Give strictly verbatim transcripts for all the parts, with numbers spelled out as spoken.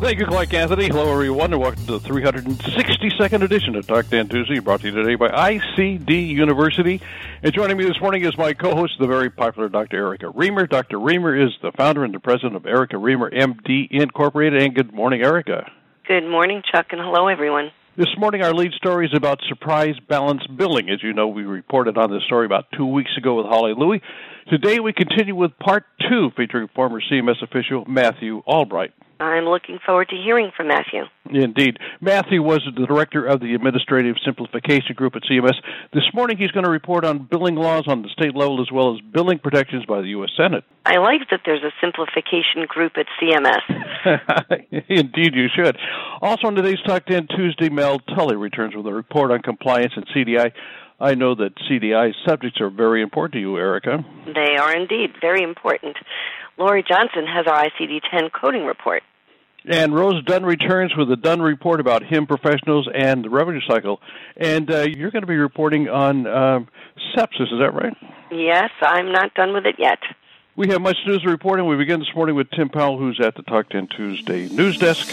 Thank you, Clark Anthony. Hello, everyone, and welcome to the three hundred sixty-second edition of Talk ten Tuesday, brought to you today by I C D University. And joining me this morning is my co-host, the very popular Doctor Erica Remer. Doctor Remer is the founder and the president of Erica Remer, M D, Incorporated. And good morning, Erica. Good morning, Chuck, and hello, everyone. This morning, our lead story is about surprise balance billing. As you know, we reported on this story about two weeks ago with Holly Louie. Today, we continue with part two, featuring former C M S official Matthew Albright. I'm looking forward to hearing from Matthew. Indeed. Matthew was the director of the Administrative Simplification Group at C M S. This morning, he's going to report on billing laws on the state level as well as billing protections by the U S Senate. I like that there's a simplification group at C M S. Indeed, you should. Also on today's Talk ten Tuesday, Mel Tully returns with a report on compliance and C D I. I know that C D I subjects are very important to you, Erica. They are indeed very important. Lori Johnson has our I C D ten coding report. And Rose Dunn returns with a Dunn report about H I M professionals and the revenue cycle. And uh, you're going to be reporting on uh, sepsis, is that right? Yes, I'm not done with it yet. We have much news to report, and we begin this morning with Tim Powell, who's at the Talk ten Tuesday News Desk.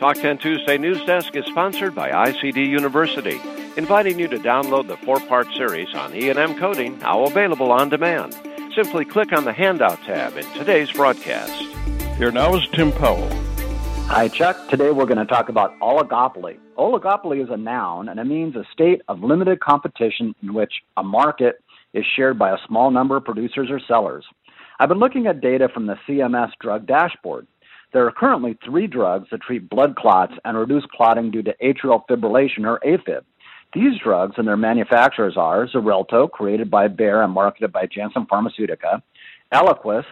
Talk ten Tuesday News Desk is sponsored by I C D University, inviting you to download the four-part series on E and M coding, now available on demand. Simply click on the handout tab in today's broadcast. Here now is Tim Powell. Hi, Chuck. Today we're going to talk about oligopoly. Oligopoly is a noun, and it means a state of limited competition in which a market is shared by a small number of producers or sellers. I've been looking at data from the C M S drug dashboard. There are currently three drugs that treat blood clots and reduce clotting due to atrial fibrillation, or AFib. These drugs and their manufacturers are Xarelto, created by Bayer and marketed by Janssen Pharmaceutica, Eliquis,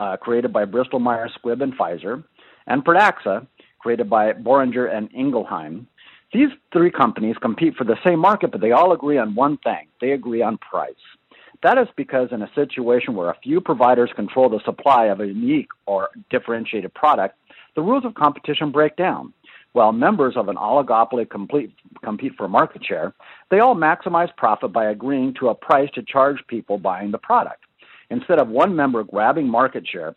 uh, created by Bristol-Myers Squibb and Pfizer, and Pradaxa, created by Boehringer and Ingelheim. These three companies compete for the same market, but they all agree on one thing. They agree on price. That is because in a situation where a few providers control the supply of a unique or differentiated product, the rules of competition break down. While members of an oligopoly complete, compete for market share, they all maximize profit by agreeing to a price to charge people buying the product. Instead of one member grabbing market share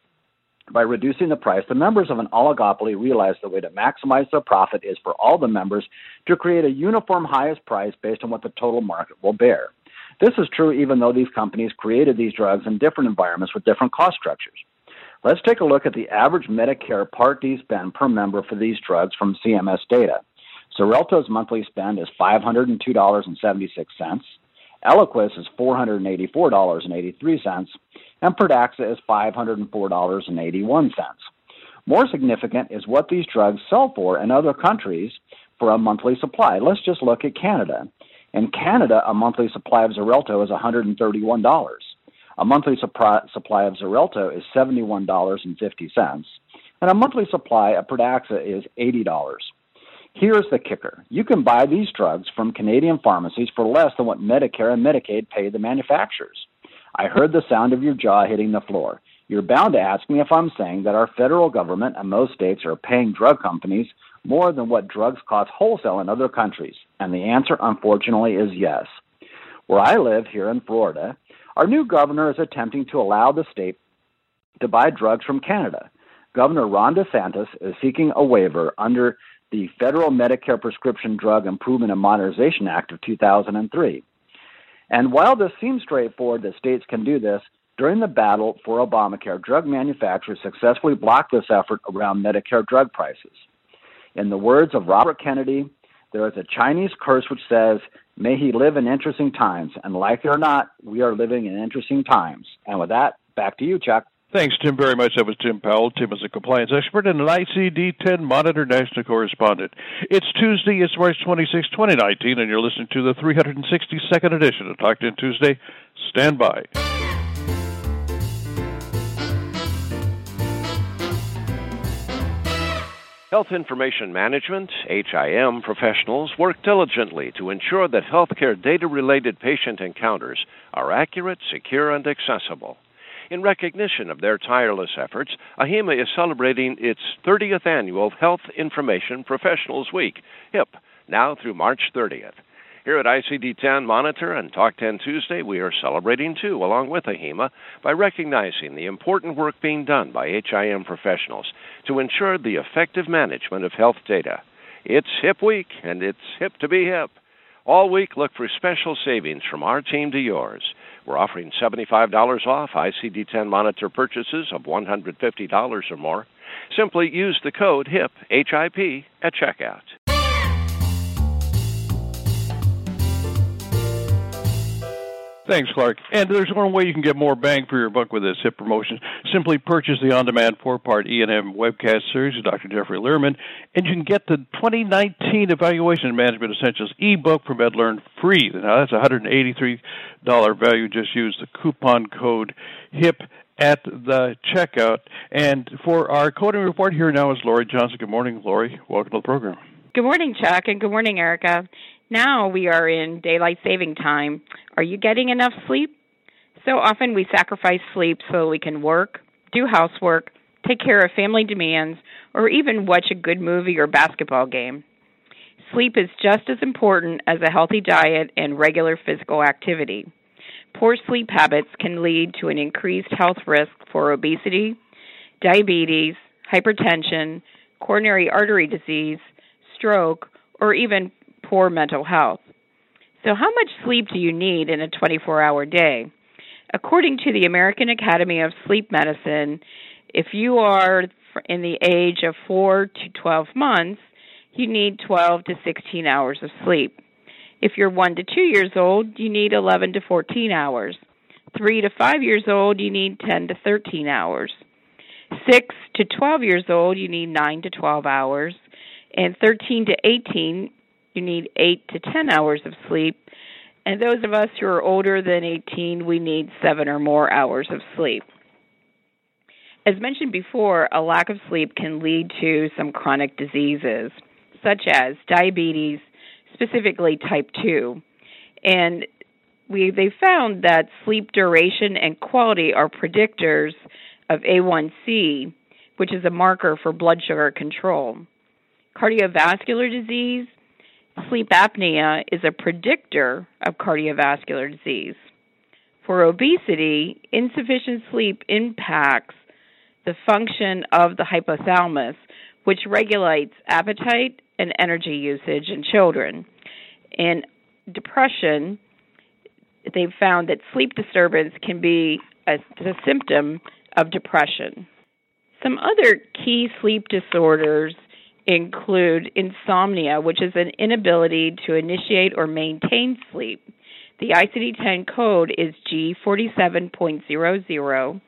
by reducing the price, the members of an oligopoly realize the way to maximize their profit is for all the members to create a uniform highest price based on what the total market will bear. This is true even though these companies created these drugs in different environments with different cost structures. Let's take a look at the average Medicare Part D spend per member for these drugs from C M S data. Xarelto's monthly spend is five hundred two dollars and seventy-six cents, Eliquis is four hundred eighty-four dollars and eighty-three cents, and Pradaxa is five hundred four dollars and eighty-one cents. More significant is what these drugs sell for in other countries for a monthly supply. Let's just look at Canada. In Canada, a monthly supply of Xarelto is one hundred thirty-one dollars. A monthly supri- supply of Xarelto is seventy-one dollars and fifty cents. And a monthly supply of Pradaxa is eighty dollars. Here's the kicker. You can buy these drugs from Canadian pharmacies for less than what Medicare and Medicaid pay the manufacturers. I heard the sound of your jaw hitting the floor. You're bound to ask me if I'm saying that our federal government and most states are paying drug companies more than what drugs cost wholesale in other countries? And the answer, unfortunately, is yes. Where I live here in Florida, our new governor is attempting to allow the state to buy drugs from Canada. Governor Ron DeSantis is seeking a waiver under the Federal Medicare Prescription Drug Improvement and Modernization Act of two thousand three. And while this seems straightforward that states can do this, during the battle for Obamacare, drug manufacturers successfully blocked this effort around Medicare drug prices. In the words of Robert Kennedy, there is a Chinese curse which says, "May he live in interesting times." And like it or not, we are living in interesting times. And with that, back to you, Chuck. Thanks, Tim, very much. That was Tim Powell. Tim is a compliance expert and an I C D ten Monitor national correspondent. It's Tuesday, it's March twenty-sixth, twenty nineteen, and you're listening to the three hundred sixty-second edition of Talk ten Tuesday. Stand by. Health information management, H I M, professionals work diligently to ensure that healthcare data-related patient encounters are accurate, secure, and accessible. In recognition of their tireless efforts, AHIMA is celebrating its thirtieth annual Health Information Professionals Week, HIP, now through March thirtieth. Here at I C D ten Monitor and Talk ten Tuesday, we are celebrating, too, along with AHIMA, by recognizing the important work being done by H I M professionals to ensure the effective management of health data. It's HIP Week, and it's hip to be hip. All week, look for special savings from our team to yours. We're offering seventy-five dollars off I C D ten Monitor purchases of one hundred fifty dollars or more. Simply use the code HIP, H I P, at checkout. Thanks, Clark. And there's one way you can get more bang for your buck with this HIP promotion. Simply purchase the on-demand four-part E and M webcast series of Doctor Jeffrey Lerman, and you can get the twenty nineteen Evaluation and Management Essentials ebook from MedLearn free. Now, that's one hundred eighty-three dollars value. Just use the coupon code HIP at the checkout. And for our coding report, here now is Lori Johnson. Good morning, Lori. Welcome to the program. Good morning, Chuck, and good morning, Erica. Now we are in daylight saving time. Are you getting enough sleep? So often we sacrifice sleep so we can work, do housework, take care of family demands, or even watch a good movie or basketball game. Sleep is just as important as a healthy diet and regular physical activity. Poor sleep habits can lead to an increased health risk for obesity, diabetes, hypertension, coronary artery disease, stroke, or even poor mental health. So how much sleep do you need in a twenty-four hour day? According to the American Academy of Sleep Medicine, if you are in the age of four to twelve months, you need twelve to sixteen hours of sleep. If you're one to two years old, you need eleven to fourteen hours. three to five years old, you need ten to thirteen hours. six to twelve years old, you need nine to twelve hours. And thirteen to eighteen, you need eight to ten hours of sleep. And those of us who are older than eighteen, we need seven or more hours of sleep. As mentioned before, a lack of sleep can lead to some chronic diseases, such as diabetes, specifically type two. And we they found that sleep duration and quality are predictors of A one C, which is a marker for blood sugar control. Cardiovascular disease, sleep apnea is a predictor of cardiovascular disease. For obesity, insufficient sleep impacts the function of the hypothalamus, which regulates appetite and energy usage in children. In depression, they've found that sleep disturbance can be a, a symptom of depression. Some other key sleep disorders include insomnia, which is an inability to initiate or maintain sleep. The I C D ten code is G forty-seven point zero zero,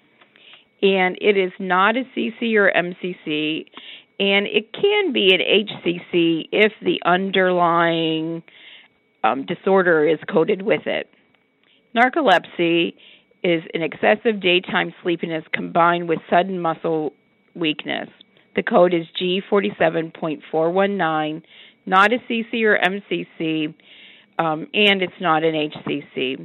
and it is not a C C or M C C, and it can be an H C C if the underlying um, disorder is coded with it. Narcolepsy is an excessive daytime sleepiness combined with sudden muscle weakness. The code is G forty-seven point four one nine, not a C C or M C C, um, and it's not an H C C.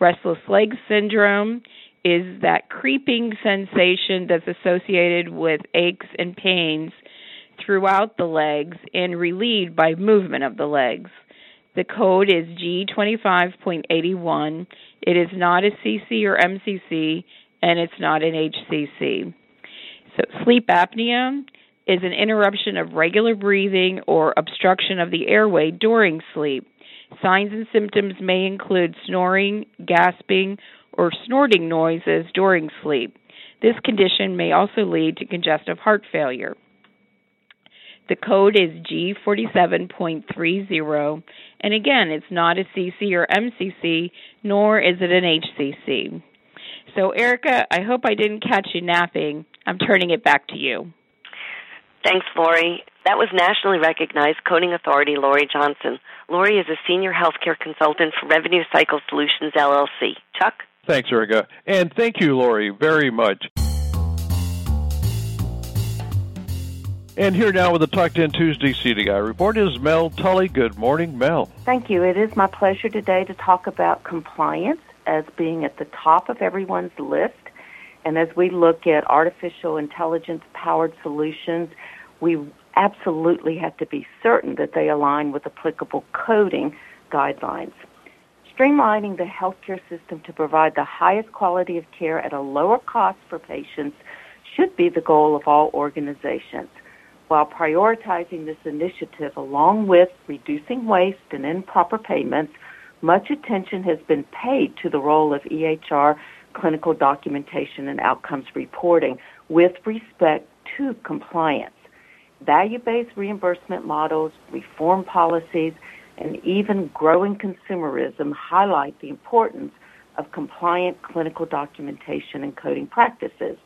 Restless leg syndrome is that creeping sensation that's associated with aches and pains throughout the legs and relieved by movement of the legs. The code is G twenty-five point eight one. It is not a C C or M C C, and it's not an H C C. So sleep apnea is an interruption of regular breathing or obstruction of the airway during sleep. Signs and symptoms may include snoring, gasping, or snorting noises during sleep. This condition may also lead to congestive heart failure. The code is G forty-seven point three zero, and again, it's not a C C or M C C, nor is it an H C C. So, Erica, I hope I didn't catch you napping. I'm turning it back to you. Thanks, Lori. That was nationally recognized coding authority Lori Johnson. Lori is a senior healthcare consultant for Revenue Cycle Solutions, L L C. Chuck? Thanks, Erica. And thank you, Lori, very much. And here now with the Talk ten Tuesday C D I report is Mel Tully. Good morning, Mel. Thank you. It is my pleasure today to talk about compliance as being at the top of everyone's list. And as we look at artificial intelligence-powered solutions, we absolutely have to be certain that they align with applicable coding guidelines. Streamlining the healthcare system to provide the highest quality of care at a lower cost for patients should be the goal of all organizations. While prioritizing this initiative along with reducing waste and improper payments, much attention has been paid to the role of E H R, clinical documentation, and outcomes reporting with respect to compliance. Value-based reimbursement models, reform policies, and even growing consumerism highlight the importance of compliant clinical documentation and coding practices.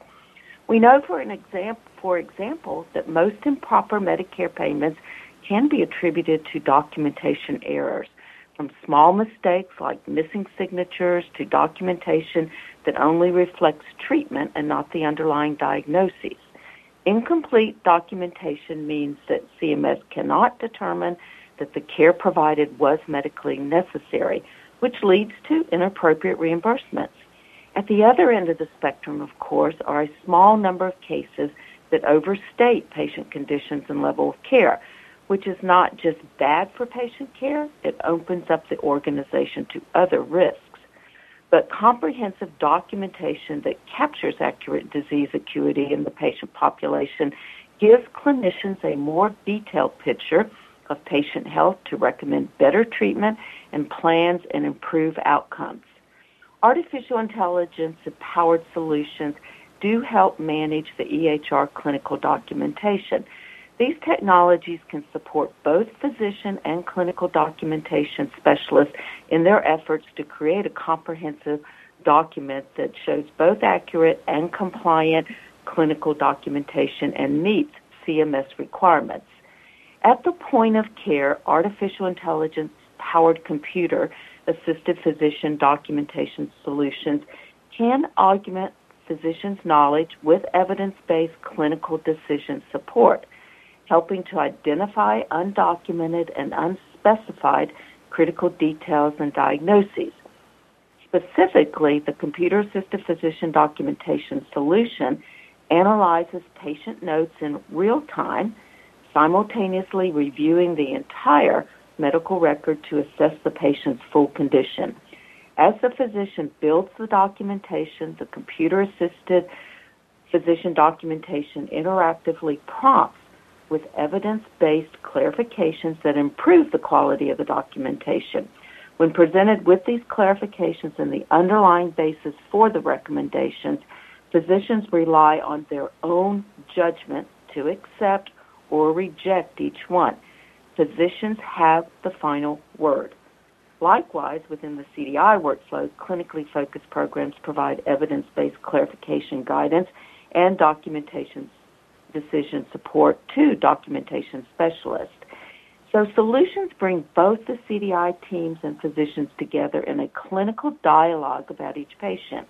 We know, for an example, for example, that most improper Medicare payments can be attributed to documentation errors, from small mistakes like missing signatures to documentation that only reflects treatment and not the underlying diagnoses. Incomplete documentation means that C M S cannot determine that the care provided was medically necessary, which leads to inappropriate reimbursements. At the other end of the spectrum, of course, are a small number of cases that overstate patient conditions and level of care, which is not just bad for patient care, it opens up the organization to other risks. But comprehensive documentation that captures accurate disease acuity in the patient population gives clinicians a more detailed picture of patient health to recommend better treatment and plans and improve outcomes. Artificial intelligence-powered solutions do help manage the E H R clinical documentation. These technologies can support both physician and clinical documentation specialists in their efforts to create a comprehensive document that shows both accurate and compliant clinical documentation and meets C M S requirements. At the point of care, artificial intelligence-powered computer-assisted physician documentation solutions can augment physicians' knowledge with evidence-based clinical decision support, helping to identify undocumented and unspecified critical details and diagnoses. Specifically, the computer-assisted physician documentation solution analyzes patient notes in real time, simultaneously reviewing the entire medical record to assess the patient's full condition. As the physician builds the documentation, the computer-assisted physician documentation interactively prompts with evidence-based clarifications that improve the quality of the documentation. When presented with these clarifications and the underlying basis for the recommendations, physicians rely on their own judgment to accept or reject each one. Physicians have the final word. Likewise, within the C D I workflow, clinically focused programs provide evidence-based clarification guidance and documentation decision support to documentation specialists. So solutions bring both the C D I teams and physicians together in a clinical dialogue about each patient.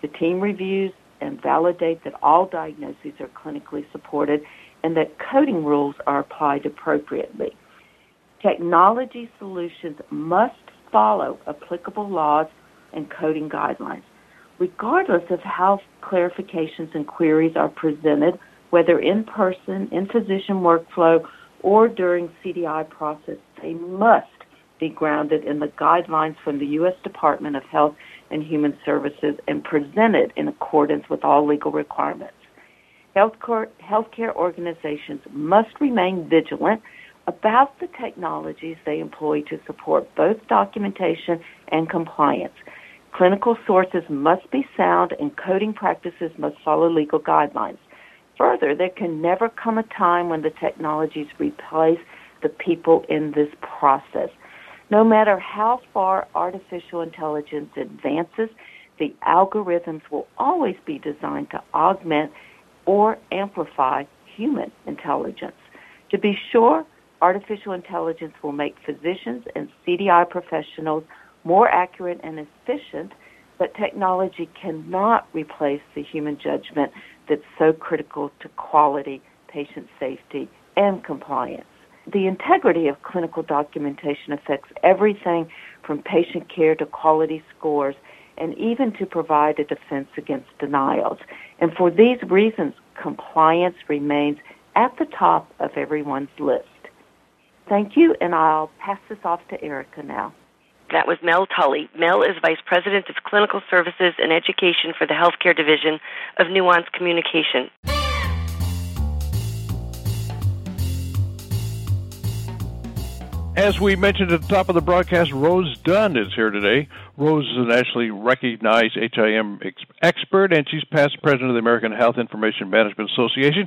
The team reviews and validates that all diagnoses are clinically supported and that coding rules are applied appropriately. Technology solutions must follow applicable laws and coding guidelines, regardless of how clarifications and queries are presented, whether in person, in physician workflow, or during C D I process. They must be grounded in the guidelines from the U S Department of Health and Human Services and presented in accordance with all legal requirements. Healthcare, healthcare organizations must remain vigilant about the technologies they employ to support both documentation and compliance. Clinical sources must be sound and coding practices must follow legal guidelines. Further, there can never come a time when the technologies replace the people in this process. No matter how far artificial intelligence advances, the algorithms will always be designed to augment or amplify human intelligence. To be sure, artificial intelligence will make physicians and C D I professionals more accurate and efficient, but technology cannot replace the human judgment that's so critical to quality patient safety, and compliance. The integrity of clinical documentation affects everything from patient care to quality scores and even to provide a defense against denials. And for these reasons, compliance remains at the top of everyone's list. Thank you, and I'll pass this off to Erica now. That was Mel Tully. Mel is Vice President of Clinical Services and Education for the Healthcare Division of Nuance Communications. As we mentioned at the top of the broadcast, Rose Dunn is here today. Rose is a nationally recognized H I M ex- expert, and she's past president of the American Health Information Management Association.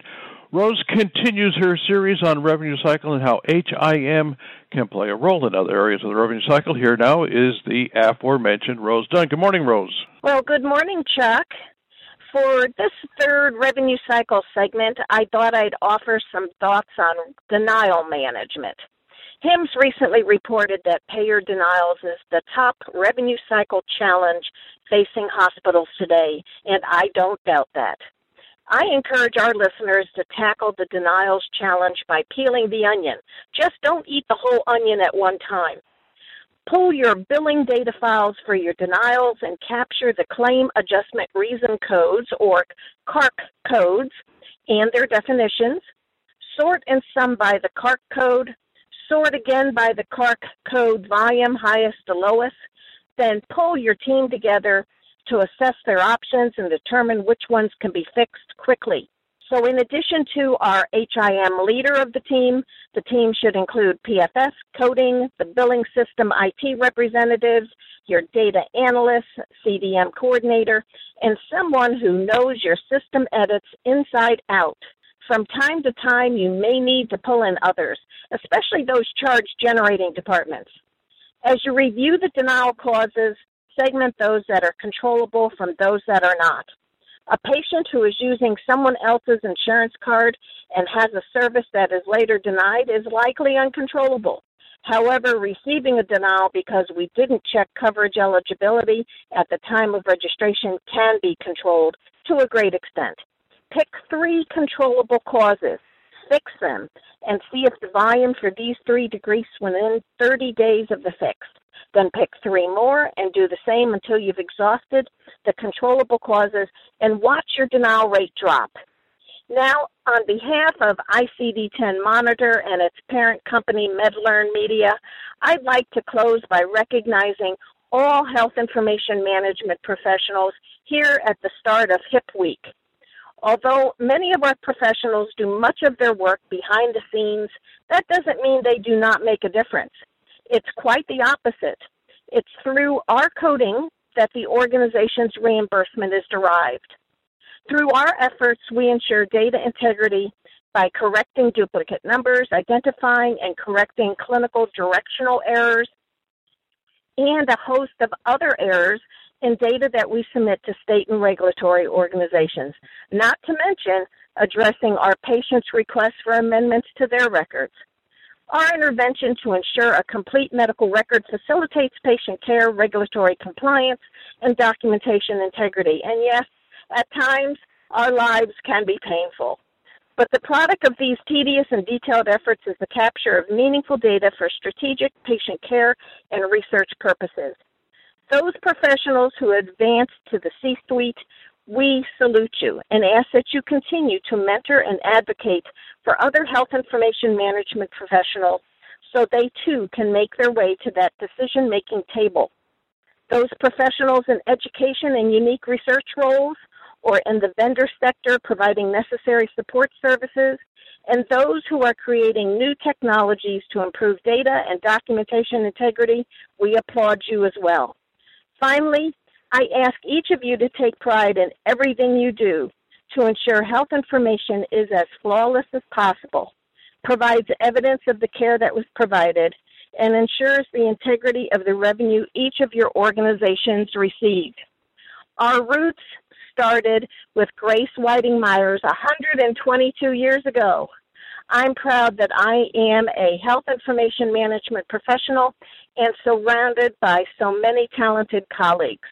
Rose continues her series on revenue cycle and how H I M can play a role in other areas of the revenue cycle. Here now is the aforementioned Rose Dunn. Good morning, Rose. Well, good morning, Chuck. For this third revenue cycle segment, I thought I'd offer some thoughts on denial management. HIMSS recently reported that payer denials is the top revenue cycle challenge facing hospitals today, and I don't doubt that. I encourage our listeners to tackle the denials challenge by peeling the onion. Just don't eat the whole onion at one time. Pull your billing data files for your denials and capture the claim adjustment reason codes, or C A R C codes, and their definitions. Sort and sum by the C A R C code. Sort again by the C A R C code volume, highest to lowest. Then pull your team together to assess their options and determine which ones can be fixed quickly. So in addition to our H I M leader of the team, the team should include P F S, coding, the billing system I T representatives, your data analyst, C D M coordinator, and someone who knows your system edits inside out. From time to time, you may need to pull in others, especially those charge-generating departments. As you review the denial causes, segment those that are controllable from those that are not. A patient who is using someone else's insurance card and has a service that is later denied is likely uncontrollable. However, receiving a denial because we didn't check coverage eligibility at the time of registration can be controlled to a great extent. Pick three controllable causes, fix them, and see if the volume for these three decreases within thirty days of the fix. Then pick three more and do the same until you've exhausted the controllable causes and watch your denial rate drop. Now, on behalf of I C D ten Monitor and its parent company, MedLearn Media, I'd like to close by recognizing all health information management professionals here at the start of HIP Week. Although many of our professionals do much of their work behind the scenes, that doesn't mean they do not make a difference. It's quite the opposite. It's through our coding that the organization's reimbursement is derived. Through our efforts, we ensure data integrity by correcting duplicate numbers, identifying and correcting clinical directional errors, and a host of other errors in data that we submit to state and regulatory organizations, not to mention addressing our patients' requests for amendments to their records. Our intervention to ensure a complete medical record facilitates patient care, regulatory compliance, and documentation integrity. And yes, at times, our lives can be painful. But the product of these tedious and detailed efforts is the capture of meaningful data for strategic patient care and research purposes. Those professionals who advance to the C-suite, we salute you and ask that you continue to mentor and advocate for other health information management professionals so they too can make their way to that decision-making table. Those professionals in education and unique research roles, or in the vendor sector providing necessary support services, and those who are creating new technologies to improve data and documentation integrity, we applaud you as well. Finally, I ask each of you to take pride in everything you do to ensure health information is as flawless as possible, provides evidence of the care that was provided, and ensures the integrity of the revenue each of your organizations received. Our roots started with Grace Whiting Myers one hundred twenty-two years ago. I'm proud that I am a health information management professional and surrounded by so many talented colleagues.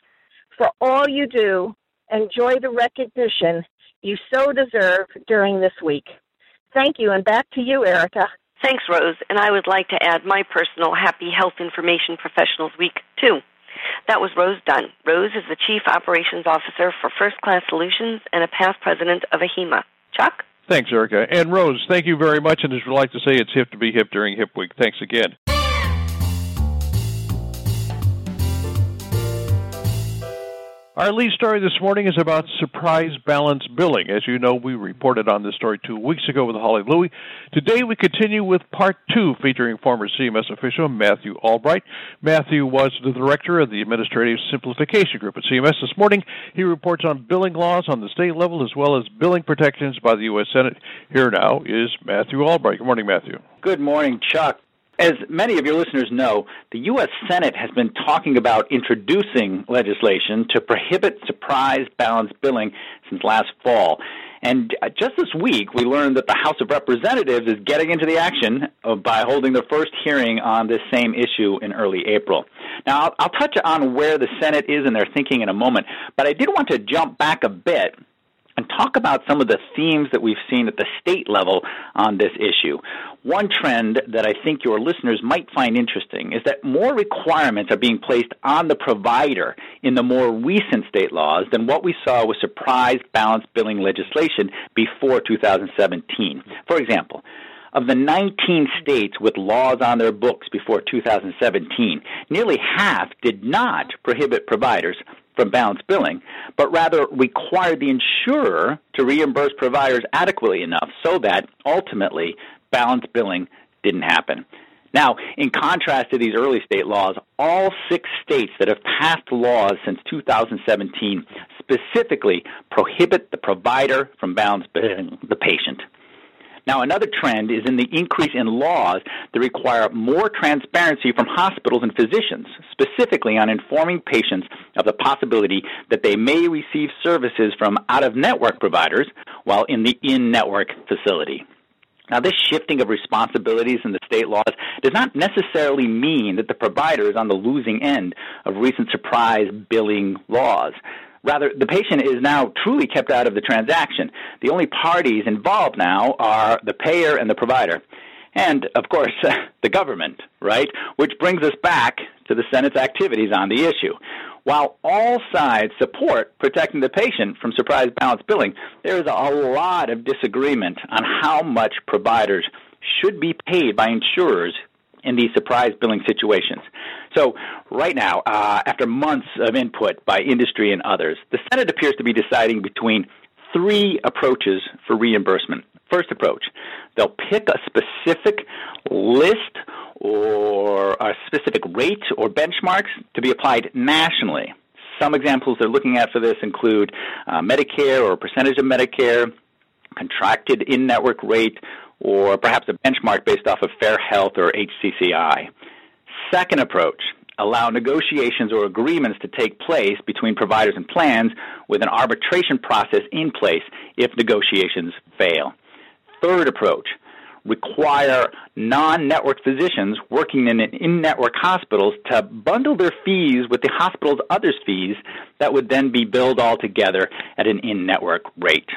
For all you do, enjoy the recognition you so deserve during this week. Thank you, and back to you, Erica. Thanks, Rose, and I would like to add my personal Happy Health Information Professionals Week, too. That was Rose Dunn. Rose is the Chief Operations Officer for First Class Solutions and a past president of AHIMA. Chuck? Thanks, Erica. And Rose, thank you very much, and as we like to say, it's hip to be hip during Hip Week. Thanks again. Our lead story this morning is about surprise balance billing. As you know, we reported on this story two weeks ago with Holly Louie. Today we continue with part two featuring former C M S official Matthew Albright. Matthew was the director of the Administrative Simplification Group at C M S. This morning he reports on billing laws on the state level as well as billing protections by the U S Senate. Here now is Matthew Albright. Good morning, Matthew. Good morning, Chuck. As many of your listeners know, the U S Senate has been talking about introducing legislation to prohibit surprise balance billing since last fall. And just this week, we learned that the House of Representatives is getting into the action by holding their first hearing on this same issue in early April. Now, I'll, I'll touch on where the Senate is in their thinking in a moment, but I did want to jump back a bit and talk about some of the themes that we've seen at the state level on this issue. One trend that I think your listeners might find interesting is that more requirements are being placed on the provider in the more recent state laws than what we saw with surprise balance billing legislation before two thousand seventeen. For example, of the nineteen states with laws on their books before two thousand seventeen, nearly half did not prohibit providers from balance billing, but rather required the insurer to reimburse providers adequately enough so that, ultimately, balance billing didn't happen. Now, in contrast to these early state laws, all six states that have passed laws since two thousand seventeen specifically prohibit the provider from balance billing the patient. Now, another trend is in the increase in laws that require more transparency from hospitals and physicians, specifically on informing patients of the possibility that they may receive services from out-of-network providers while in the in-network facility. Now, this shifting of responsibilities in the state laws does not necessarily mean that the provider is on the losing end of recent surprise billing laws. Rather, the patient is now truly kept out of the transaction. The only parties involved now are the payer and the provider. And, of course, the government, right? Which brings us back to the Senate's activities on the issue. While all sides support protecting the patient from surprise balance billing, there is a lot of disagreement on how much providers should be paid by insurers in these surprise billing situations. So right now, uh, after months of input by industry and others, the Senate appears to be deciding between three approaches for reimbursement. First approach, they'll pick a specific list or a specific rate or benchmarks to be applied nationally. Some examples they're looking at for this include uh, Medicare or percentage of Medicare, contracted in-network rate, or perhaps a benchmark based off of Fair Health or H C C I. Second approach, allow negotiations or agreements to take place between providers and plans with an arbitration process in place if negotiations fail. Third approach, require non-network physicians working in in-network hospitals to bundle their fees with the hospital's other fees that would then be billed all together at an in-network rate.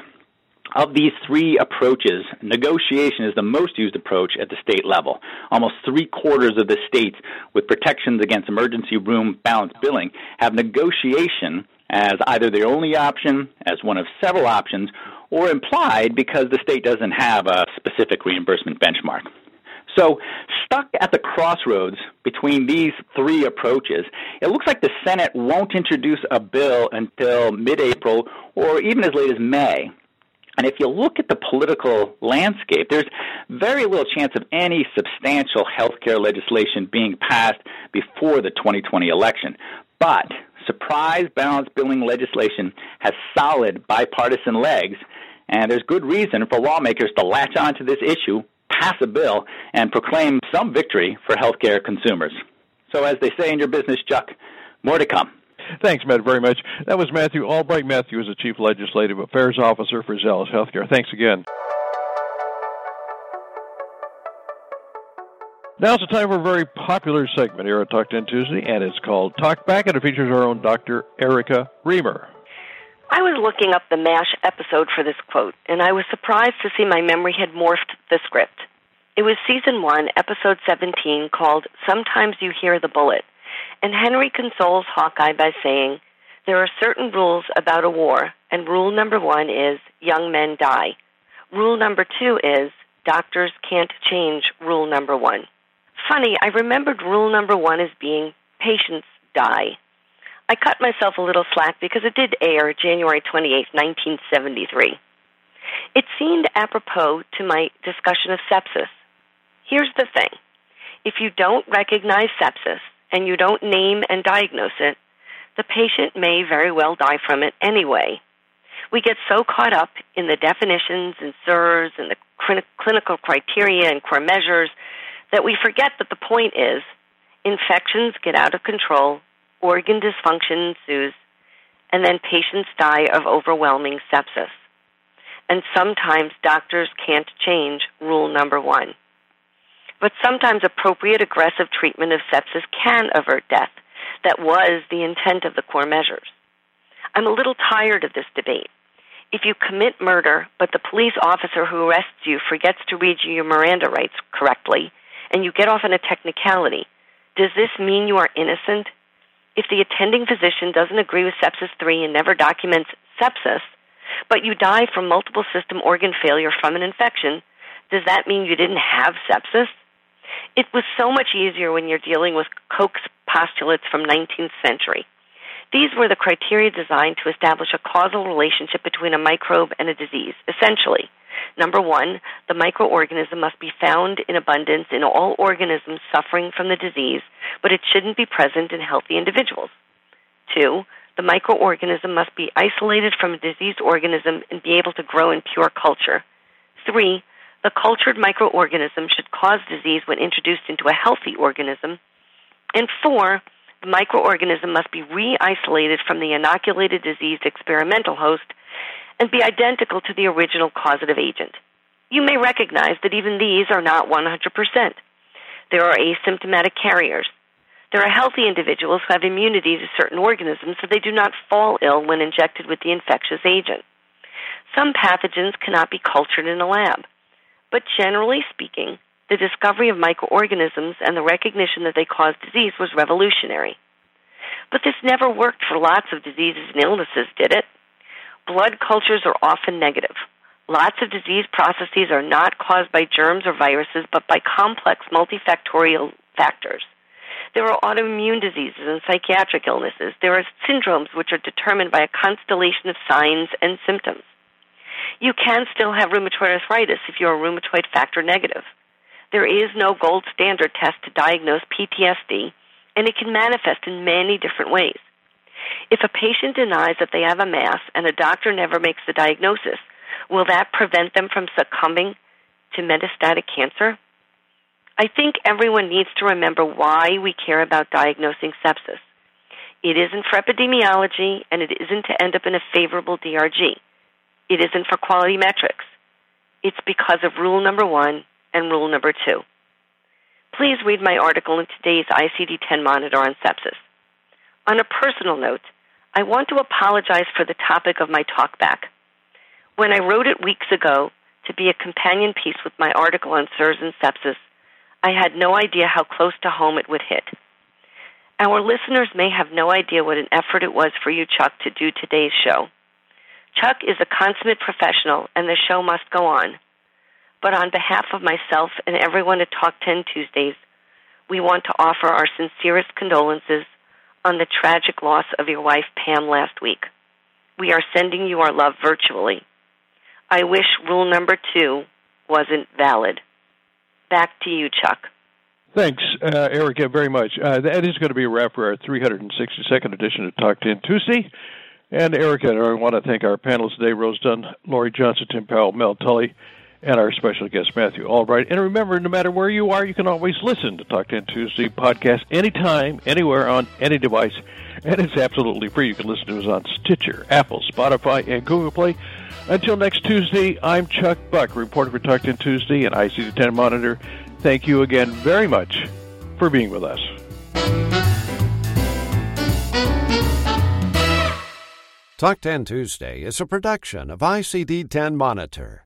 Of these three approaches, negotiation is the most used approach at the state level. Almost three-quarters of the states with protections against emergency room balance billing have negotiation as either their only option, as one of several options, or implied because the state doesn't have a specific reimbursement benchmark. So, stuck at the crossroads between these three approaches, it looks like the Senate won't introduce a bill until mid-April or even as late as May. And if you look at the political landscape, there's very little chance of any substantial healthcare legislation being passed before the twenty twenty election. But surprise balance billing legislation has solid bipartisan legs, and there's good reason for lawmakers to latch onto this issue, pass a bill, and proclaim some victory for healthcare consumers. So as they say in your business, Chuck, more to come. Thanks, Matt, very much. That was Matthew Albright. Matthew is the Chief Legislative Affairs Officer for Zealous Healthcare. Thanks again. Now's the time for a very popular segment here at Talked In Tuesday, and it's called Talk Back, and it features our own Doctor Erica Remer. I was looking up the MASH episode for this quote, and I was surprised to see my memory had morphed the script. It was Season one, Episode seventeen, called Sometimes You Hear the Bullet, and Henry consoles Hawkeye by saying, "There are certain rules about a war, and rule number one is young men die. Rule number two is doctors can't change rule number one." Funny, I remembered rule number one as being patients die. I cut myself a little slack because it did air January twenty-eighth, nineteen seventy-three. It seemed apropos to my discussion of sepsis. Here's the thing. If you don't recognize sepsis and you don't name and diagnose it, the patient may very well die from it anyway. We get so caught up in the definitions and S I R S and the clin- clinical criteria and core measures that we forget that the point is infections get out of control, organ dysfunction ensues, and then patients die of overwhelming sepsis. And sometimes doctors can't change rule number one. But sometimes appropriate aggressive treatment of sepsis can avert death. That was the intent of the core measures. I'm a little tired of this debate. If you commit murder, but the police officer who arrests you forgets to read you your Miranda rights correctly, and you get off on a technicality, does this mean you are innocent? If the attending physician doesn't agree with sepsis three and never documents sepsis, but you die from multiple system organ failure from an infection, does that mean you didn't have sepsis? It was so much easier when you're dealing with Koch's postulates from nineteenth century. These were the criteria designed to establish a causal relationship between a microbe and a disease, essentially. Number one, the microorganism must be found in abundance in all organisms suffering from the disease, but it shouldn't be present in healthy individuals. Two, the microorganism must be isolated from a diseased organism and be able to grow in pure culture. Three, the cultured microorganism should cause disease when introduced into a healthy organism. And four, the microorganism must be re-isolated from the inoculated diseased experimental host and be identical to the original causative agent. You may recognize that even these are not one hundred percent. There are asymptomatic carriers. There are healthy individuals who have immunity to certain organisms, so they do not fall ill when injected with the infectious agent. Some pathogens cannot be cultured in a lab. But generally speaking, the discovery of microorganisms and the recognition that they cause disease was revolutionary. But this never worked for lots of diseases and illnesses, did it? Blood cultures are often negative. Lots of disease processes are not caused by germs or viruses, but by complex multifactorial factors. There are autoimmune diseases and psychiatric illnesses. There are syndromes which are determined by a constellation of signs and symptoms. You can still have rheumatoid arthritis if you are rheumatoid factor negative. There is no gold standard test to diagnose P T S D, and it can manifest in many different ways. If a patient denies that they have a mass and a doctor never makes the diagnosis, will that prevent them from succumbing to metastatic cancer? I think everyone needs to remember why we care about diagnosing sepsis. It isn't for epidemiology, and it isn't to end up in a favorable D R G. It isn't for quality metrics. It's because of rule number one and rule number two. Please read my article in today's I C D ten Monitor on sepsis. On a personal note, I want to apologize for the topic of my talkback. When I wrote it weeks ago to be a companion piece with my article on S I R S and sepsis, I had no idea how close to home it would hit. Our listeners may have no idea what an effort it was for you, Chuck, to do today's show. Chuck is a consummate professional, and the show must go on. But on behalf of myself and everyone at Talk ten Tuesdays, we want to offer our sincerest condolences on the tragic loss of your wife, Pam, last week. We are sending you our love virtually. I wish rule number two wasn't valid. Back to you, Chuck. Thanks, uh, Erica, very much. Uh, that is going to be a wrap for our three hundred sixty-second edition of Talk ten Tuesday. And Erica, I want to thank our panelists today, Rose Dunn, Lori Johnson, Tim Powell, Mel Tully, and our special guest, Matthew Albright. And remember, no matter where you are, you can always listen to Talk ten Tuesday podcast anytime, anywhere, on any device. And it's absolutely free. You can listen to us on Stitcher, Apple, Spotify, and Google Play. Until next Tuesday, I'm Chuck Buck, reporter for Talk ten Tuesday and I C D ten Monitor. Thank you again very much for being with us. Tucked In Tuesday is a production of I C D ten Monitor.